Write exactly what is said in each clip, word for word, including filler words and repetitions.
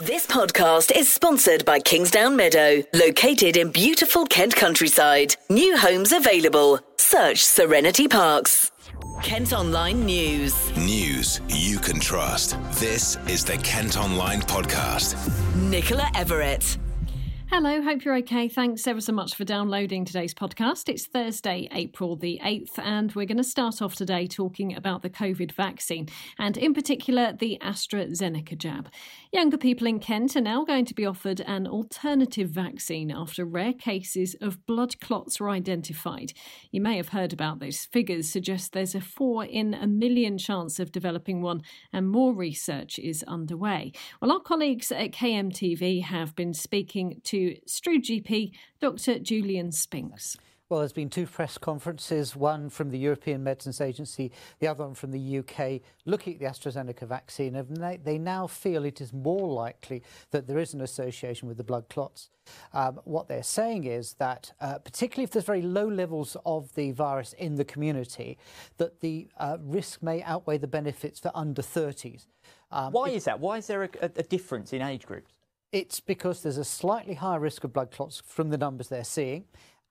This podcast is sponsored by Kingsdown Meadow, located in beautiful Kent countryside. New homes available. Search Serenity Parks. Kent Online News. News you can trust. This is the Kent Online Podcast. Nicola Everett. Hello, hope you're okay. Thanks ever so much for downloading today's podcast. It's Thursday, April the eighth, and we're going to start off today talking about the COVID vaccine and in particular the AstraZeneca jab. Younger people in Kent are now going to be offered an alternative vaccine after rare cases of blood clots were identified. You may have heard about this. Figures suggest there's a four in a million chance of developing one, and more research is underway. Well, our colleagues at K M T V have been speaking to Strood G P, Dr Julian Spinks. Well, there's been two press conferences, one from the European Medicines Agency, the other one from the U K, looking at the AstraZeneca vaccine, and they now feel it is more likely that there is an association with the blood clots. Um, what they're saying is that, uh, particularly if there's very low levels of the virus in the community, that the uh, risk may outweigh the benefits for under thirties. Um, Why is that? Why is there a, a difference in age groups? It's because there's a slightly higher risk of blood clots from the numbers they're seeing,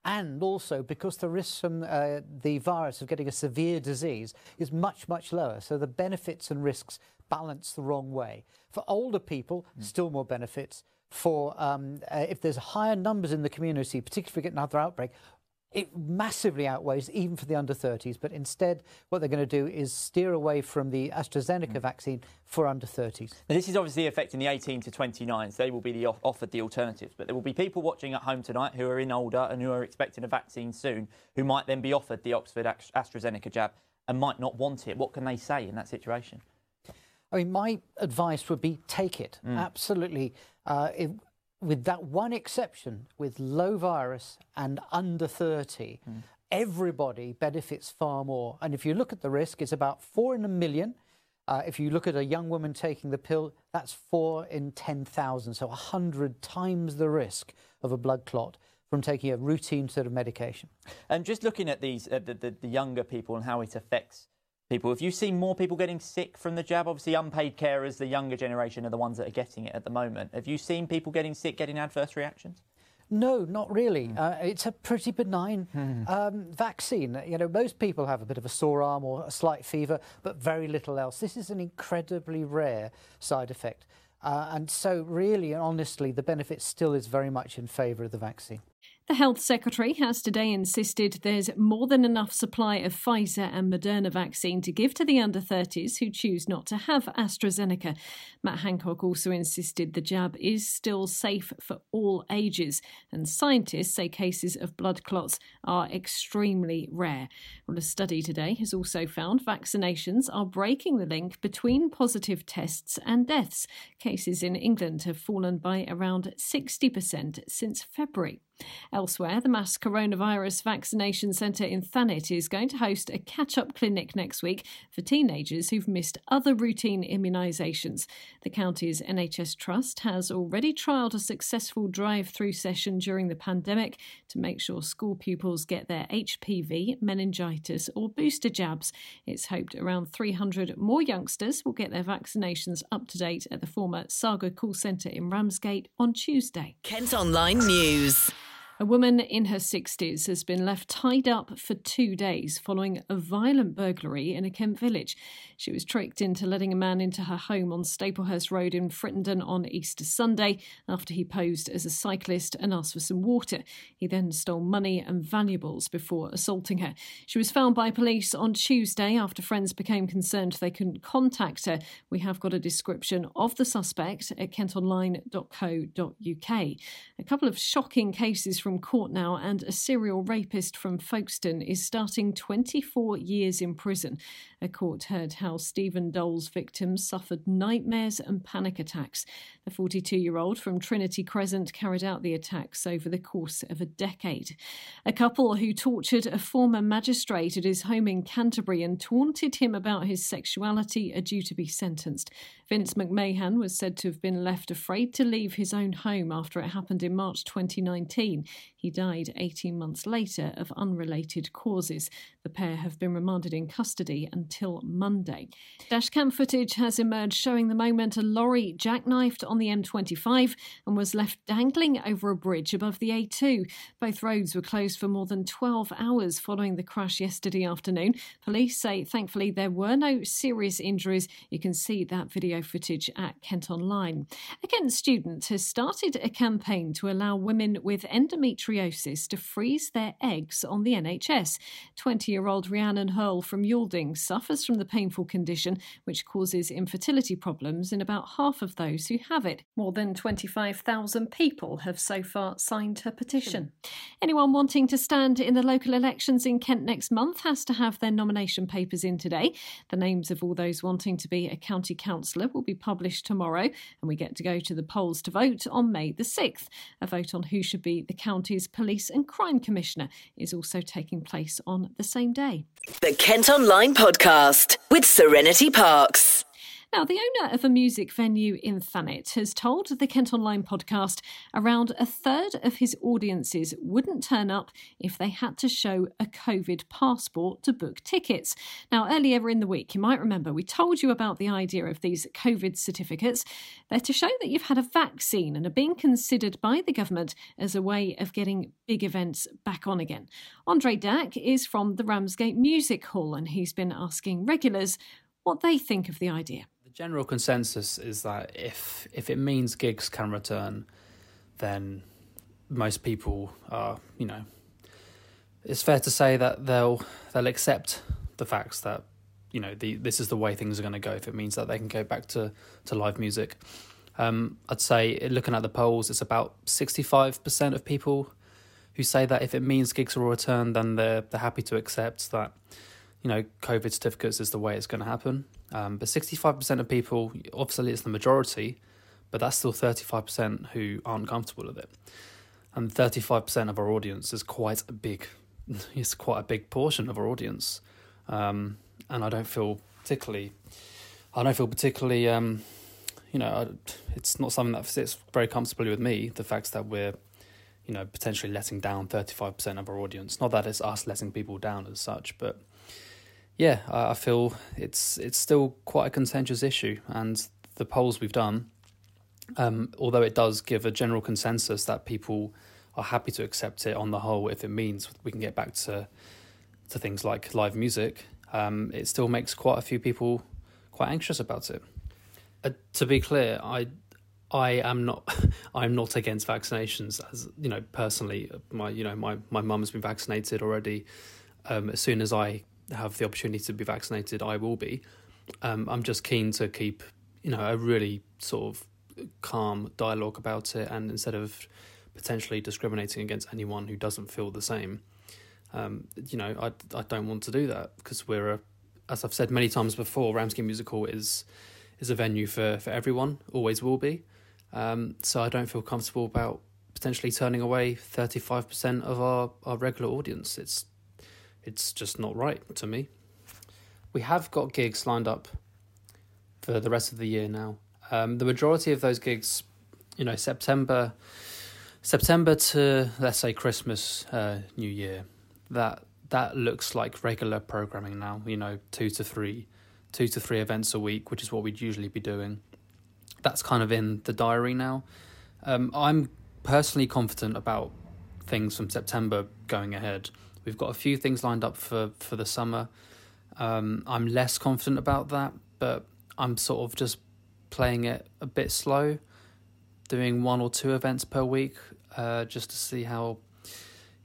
and also because the risk from uh, the virus of getting a severe disease is much, much lower. So the benefits and risks balance the wrong way. For older people, mm. still more benefits. For um, uh, if there's higher numbers in the community, particularly if we get another outbreak, it massively outweighs even for the under thirties, but instead what they're going to do is steer away from the AstraZeneca mm. vaccine for under thirties. Now, this is obviously affecting the eighteen to twenty-nines. They will be the off- offered the alternatives, but there will be people watching at home tonight who are in older and who are expecting a vaccine soon, who might then be offered the Oxford AstraZeneca jab and might not want it. What can they say in that situation? I mean, my advice would be take it. Mm. Absolutely. Uh, it, With that one exception, with low virus and under thirty, mm. everybody benefits far more. And if you look at the risk, it's about four in a million. Uh, if you look at a young woman taking the pill, that's four in ten thousand. So one hundred times the risk of a blood clot from taking a routine sort of medication. And just looking at these, uh, the, the, the younger people and how it affects people, have you seen more people getting sick from the jab? Obviously, unpaid carers, the younger generation, are the ones that are getting it at the moment. Have you seen people getting sick, getting adverse reactions? No, not really. Mm. Uh, it's a pretty benign mm. um, vaccine. You know, most people have a bit of a sore arm or a slight fever, but very little else. This is an incredibly rare side effect. Uh, and so really and honestly, the benefit still is very much in favour of the vaccine. The Health Secretary has today insisted there's more than enough supply of Pfizer and Moderna vaccine to give to the under thirties who choose not to have AstraZeneca. Matt Hancock also insisted the jab is still safe for all ages, and scientists say cases of blood clots are extremely rare. Well, a study today has also found vaccinations are breaking the link between positive tests and deaths. Cases in England have fallen by around sixty percent since February. Elsewhere, the Mass Coronavirus Vaccination Centre in Thanet is going to host a catch-up clinic next week for teenagers who've missed other routine immunisations. The county's N H S Trust has already trialled a successful drive-through session during the pandemic to make sure school pupils get their H P V, meningitis or booster jabs. It's hoped around three hundred more youngsters will get their vaccinations up to date at the former Saga Call Centre in Ramsgate on Tuesday. Kent Online News. A woman in her sixties has been left tied up for two days following a violent burglary in a Kent village. She was tricked into letting a man into her home on Staplehurst Road in Frittenden on Easter Sunday after he posed as a cyclist and asked for some water. He then stole money and valuables before assaulting her. She was found by police on Tuesday after friends became concerned they couldn't contact her. We have got a description of the suspect at kent online dot co dot uk. A couple of shocking cases from court now, and a serial rapist from Folkestone is starting twenty-four years in prison. A court heard how Stephen Dole's victims suffered nightmares and panic attacks. The forty-two-year-old from Trinity Crescent carried out the attacks over the course of a decade. A couple who tortured a former magistrate at his home in Canterbury and taunted him about his sexuality are due to be sentenced. Vince McMahon was said to have been left afraid to leave his own home after it happened in March twenty nineteen. He died eighteen months later of unrelated causes. The pair have been remanded in custody until Monday. Dashcam footage has emerged showing the moment a lorry jackknifed on the M twenty-five and was left dangling over a bridge above the A two. Both roads were closed for more than twelve hours following the crash yesterday afternoon. Police say thankfully there were no serious injuries. You can see that video footage at Kent Online. A Kent student has started a campaign to allow women with endometriosis to freeze their eggs on the N H S. twenty-year-old Rhiannon Hurl from Yalding suffers from the painful condition, which causes infertility problems in about half of those who have it. More than twenty-five thousand people have so far signed her petition. Anyone wanting to stand in the local elections in Kent next month has to have their nomination papers in today. The names of all those wanting to be a county councillor will be published tomorrow, and we get to go to the polls to vote on May the sixth. A vote on who should be the county's police and crime commissioner is also taking place on the same day. The Kent Online Podcast with Serenity Parks. Now, the owner of a music venue in Thanet has told the Kent Online podcast around a third of his audiences wouldn't turn up if they had to show a COVID passport to book tickets. Now, earlier in the week, you might remember we told you about the idea of these COVID certificates. They're to show that you've had a vaccine and are being considered by the government as a way of getting big events back on again. Andre Dack is from the Ramsgate Music Hall and he's been asking regulars what they think of the idea. General consensus is that if if it means gigs can return, then most people are, you know, it's fair to say that they'll they'll accept the facts that, you know, the this is the way things are going to go if it means that they can go back to, to live music. Um, I'd say, looking at the polls, it's about sixty-five percent of people who say that if it means gigs will return, then they're, they're happy to accept that, you know, COVID certificates is the way it's going to happen. Um, but sixty-five percent of people, obviously it's the majority, but that's still thirty-five percent who aren't comfortable with it. And thirty-five percent of our audience is quite a big, it's quite a big portion of our audience. Um, and I don't feel particularly, I don't feel particularly, um, you know, it's not something that sits very comfortably with me, the fact that we're, you know, potentially letting down thirty-five percent of our audience. Not that it's us letting people down as such, but yeah, I feel it's it's still quite a contentious issue, and the polls we've done, um, although it does give a general consensus that people are happy to accept it on the whole if it means we can get back to to things like live music, um, it still makes quite a few people quite anxious about it. Uh, to be clear, I I am not I'm not against vaccinations, as you know personally. My you know my my mum's been vaccinated already. Um, as soon as I have the opportunity to be vaccinated, I will be. Um, I'm just keen to keep, you know, a really sort of calm dialogue about it, and instead of potentially discriminating against anyone who doesn't feel the same, um, you know, I I don't want to do that, because we're, a, as I've said many times before, Ramsgate Music Hall is is a venue for, for everyone, always will be. Um, so I don't feel comfortable about potentially turning away thirty-five percent of our, our regular audience. It's It's just not right to me. We have got gigs lined up for the rest of the year now. Um, the majority of those gigs, you know, September, September to, let's say, Christmas, uh, New Year. That that looks like regular programming now. You know, two to three, two to three events a week, which is what we'd usually be doing. That's kind of in the diary now. Um, I'm personally confident about things from September going ahead. We've got a few things lined up for, for the summer. Um, I'm less confident about that, but I'm sort of just playing it a bit slow, doing one or two events per week, uh, just to see how,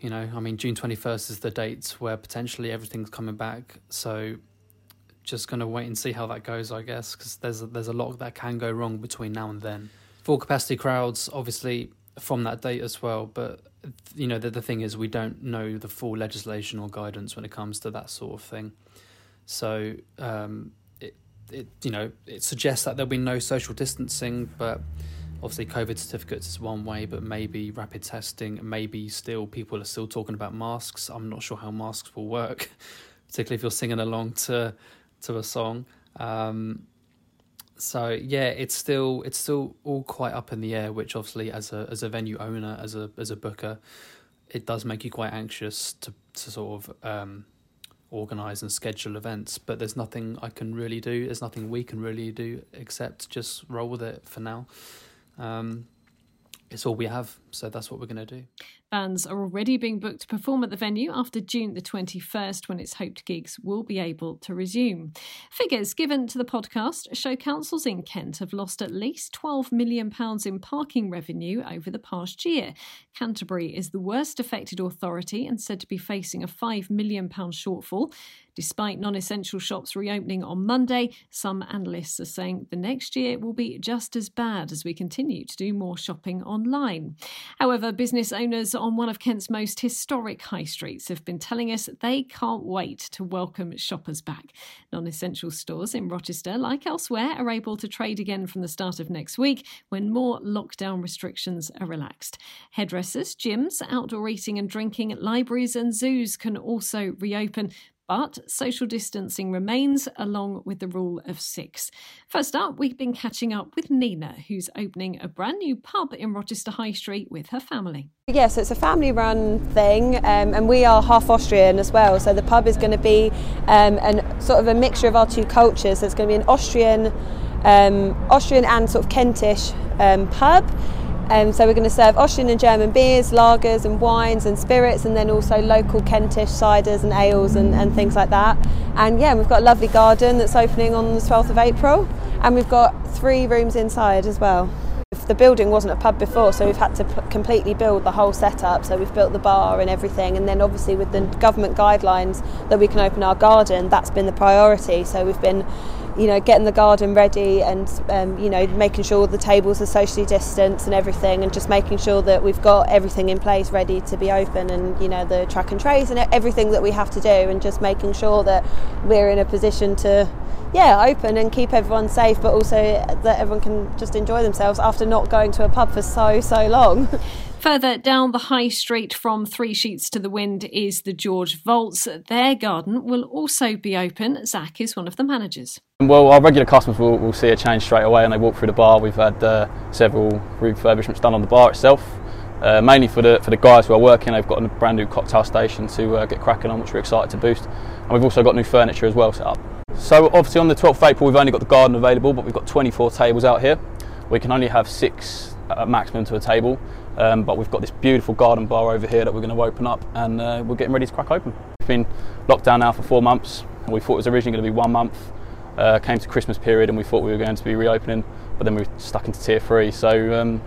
you know, I mean, June twenty-first is the date where potentially everything's coming back. So just going to wait and see how that goes, I guess, because there's a, there's a lot that can go wrong between now and then. Full capacity crowds, obviously, from that date as well, but you know, the, the thing is we don't know the full legislation or guidance when it comes to that sort of thing. So um, it, it you know, it suggests that there'll be no social distancing, but obviously COVID certificates is one way, but maybe rapid testing, maybe still people are still talking about masks. I'm not sure how masks will work, particularly if you're singing along to to a song. Um, So yeah, it's still it's still all quite up in the air, which obviously as a as a venue owner, as a as a booker, it does make you quite anxious to to sort of um, organise and schedule events. But there's nothing I can really do. There's nothing we can really do except just roll with it for now. Um, it's all we have, so that's what we're going to do. Bands are already being booked to perform at the venue after June the twenty-first, when its hoped gigs will be able to resume. Figures given to the podcast show councils in Kent have lost at least twelve million pounds in parking revenue over the past year. Canterbury is the worst affected authority and said to be facing a five million pounds shortfall. Despite non-essential shops reopening on Monday, some analysts are saying the next year will be just as bad as we continue to do more shopping online. However, business owners on one of Kent's most historic high streets have been telling us they can't wait to welcome shoppers back. Non-essential stores in Rochester, like elsewhere, are able to trade again from the start of next week when more lockdown restrictions are relaxed. Hairdressers, gyms, outdoor eating and drinking, libraries and zoos can also reopen, but social distancing remains, along with the rule of six. First up, we've been catching up with Nina, who's opening a brand new pub in Rochester High Street with her family. Yes, it's a family-run thing, um, and we are half Austrian as well, so the pub is going to be um, an, sort of a mixture of our two cultures. So it's going to be an Austrian, um, Austrian and sort of Kentish um, pub. Um, so we're going to serve Austrian and German beers, lagers and wines and spirits, and then also local Kentish ciders and ales and, and things like that. And yeah, we've got a lovely garden that's opening on the twelfth of April, and we've got three rooms inside as well. The building wasn't a pub before, so we've had to p- completely build the whole setup. So we've built the bar and everything, and then obviously with the government guidelines that we can open our garden, that's been the priority. So we've been, you know, getting the garden ready and um, you know, making sure the tables are socially distanced and everything, and just making sure that we've got everything in place ready to be open, and you know, the track and trace and everything that we have to do, and just making sure that we're in a position to yeah open and keep everyone safe, but also that everyone can just enjoy themselves after not going to a pub for so so long. Further down the high street from Three Sheets to the Wind is the George Vaults. Their garden will also be open. Zach is one of the managers. Well, our regular customers will, will see a change straight away, and they walk through the bar. We've had uh, several refurbishments done on the bar itself, uh, mainly for the for the guys who are working. They've got a brand new cocktail station to uh, get cracking on, which we're excited to boost, and we've also got new furniture as well set up. So obviously on the twelfth of April we've only got the garden available, but we've got twenty-four tables out here. We can only have six at maximum to a table, um, but we've got this beautiful garden bar over here that we're going to open up, and uh, we're getting ready to crack open. We've been locked down now for four months, and we thought it was originally going to be one month. Uh, came to Christmas period and we thought we were going to be reopening, but then we were stuck into tier three. So um,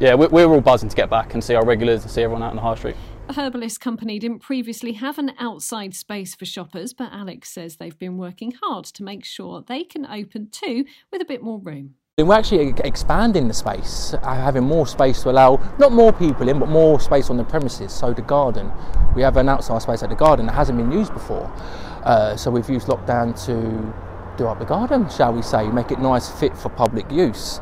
yeah, we're, we're all buzzing to get back and see our regulars and see everyone out on the high street. The herbalist company didn't previously have an outside space for shoppers, but Alex says they've been working hard to make sure they can open too with a bit more room. We're actually expanding the space, having more space to allow not more people in, but more space on the premises. So the garden, we have an outside space at the garden that hasn't been used before. Uh, so we've used lockdown to do up the garden, shall we say, make it nice, fit for public use.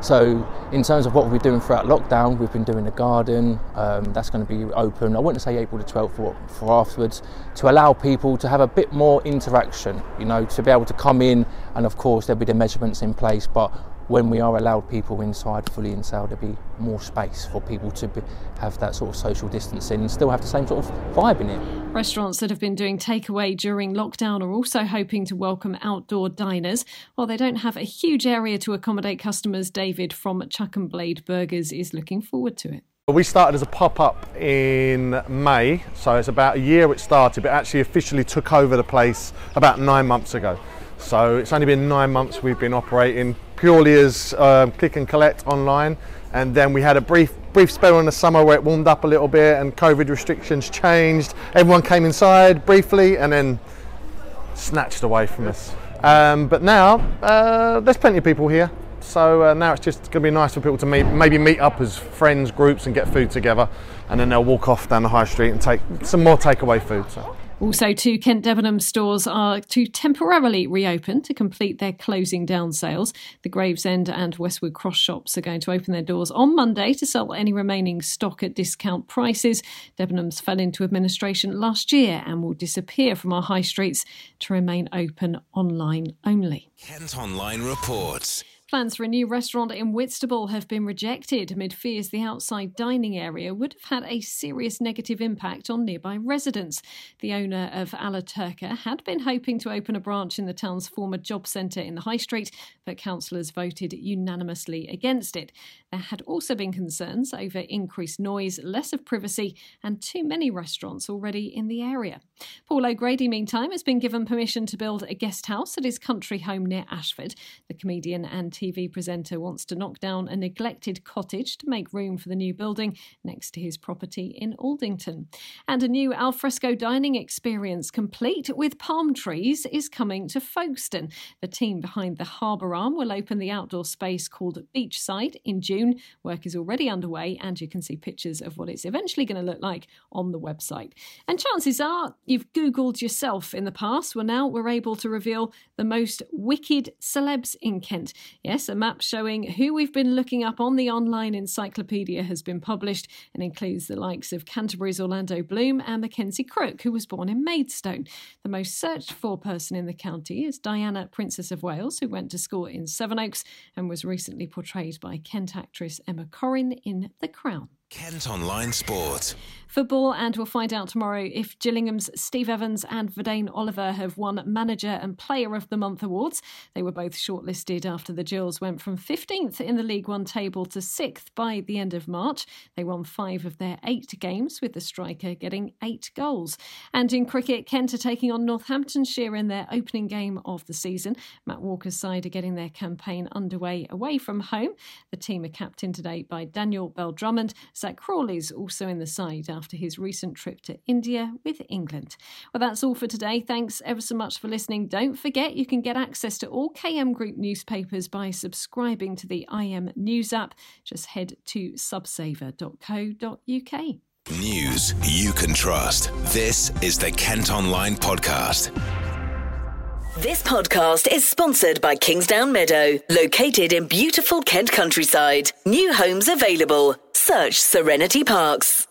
So in terms of what we're doing throughout lockdown, we've been doing the garden. Um, that's going to be open, I wouldn't say April the twelfth for, for afterwards, to allow people to have a bit more interaction, you know, to be able to come in, and of course there'll be the measurements in place, but when we are allowed people inside, fully inside, there'll be more space for people to be, have that sort of social distancing and still have the same sort of vibe in it. Restaurants that have been doing takeaway during lockdown are also hoping to welcome outdoor diners. While they don't have a huge area to accommodate customers, David from Chuck and Blade Burgers is looking forward to it. We started as a pop-up in May, so it's about a year it started, but actually officially took over the place about nine months ago. So it's only been nine months we've been operating purely as um, click and collect online, and then we had a brief brief spell in the summer where it warmed up a little bit and COVID restrictions changed. Everyone came inside briefly and then snatched away from us. Um, but now uh, there's plenty of people here, so uh, now it's just going to be nice for people to meet, maybe meet up as friends, groups, and get food together, and then they'll walk off down the high street and take some more takeaway food. So. Also, two Kent Debenhams stores are to temporarily reopen to complete their closing down sales. The Gravesend and Westwood Cross shops are going to open their doors on Monday to sell any remaining stock at discount prices. Debenhams fell into administration last year and will disappear from our high streets to remain open online only. Kent Online reports. Plans for a new restaurant in Whitstable have been rejected amid fears the outside dining area would have had a serious negative impact on nearby residents. The owner of Alla Turca had been hoping to open a branch in the town's former job centre in the High Street, but councillors voted unanimously against it. There had also been concerns over increased noise, less of privacy, and too many restaurants already in the area. Paul O'Grady, meantime, has been given permission to build a guest house at his country home near Ashford. The comedian and T V presenter wants to knock down a neglected cottage to make room for the new building next to his property in Aldington. And a new alfresco dining experience complete with palm trees is coming to Folkestone. The team behind the Harbour Arm will open the outdoor space called Beachside in June. Work is already underway and you can see pictures of what it's eventually going to look like on the website. And chances are you've Googled yourself in the past. Well, now we're able to reveal the most wicked celebs in Kent. Yes, a map showing who we've been looking up on the online encyclopedia has been published and includes the likes of Canterbury's Orlando Bloom and Mackenzie Crook, who was born in Maidstone. The most searched for person in the county is Diana, Princess of Wales, who went to school in Sevenoaks and was recently portrayed by Kent actress Emma Corrin in The Crown. Kent Online Sport. Football, and we'll find out tomorrow if Gillingham's Steve Evans and Vardy Oliver have won Manager and Player of the Month awards. They were both shortlisted after the Gills went from fifteenth in the League One table to sixth by the end of March. They won five of their eight games, with the striker getting eight goals. And in cricket, Kent are taking on Northamptonshire in their opening game of the season. Matt Walker's side are getting their campaign underway away from home. The team are captained today by Daniel Bell Drummond. Zach Crawley's also in the side after his recent trip to India with England. Well, that's all for today. Thanks ever so much for listening. Don't forget you can get access to all K M Group newspapers by subscribing to the I M News app. Just head to subsaver dot co dot uk. News you can trust. This is the Kent Online Podcast. This podcast is sponsored by Kingsdown Meadow, located in beautiful Kent countryside. New homes available. Search Serenity Parks.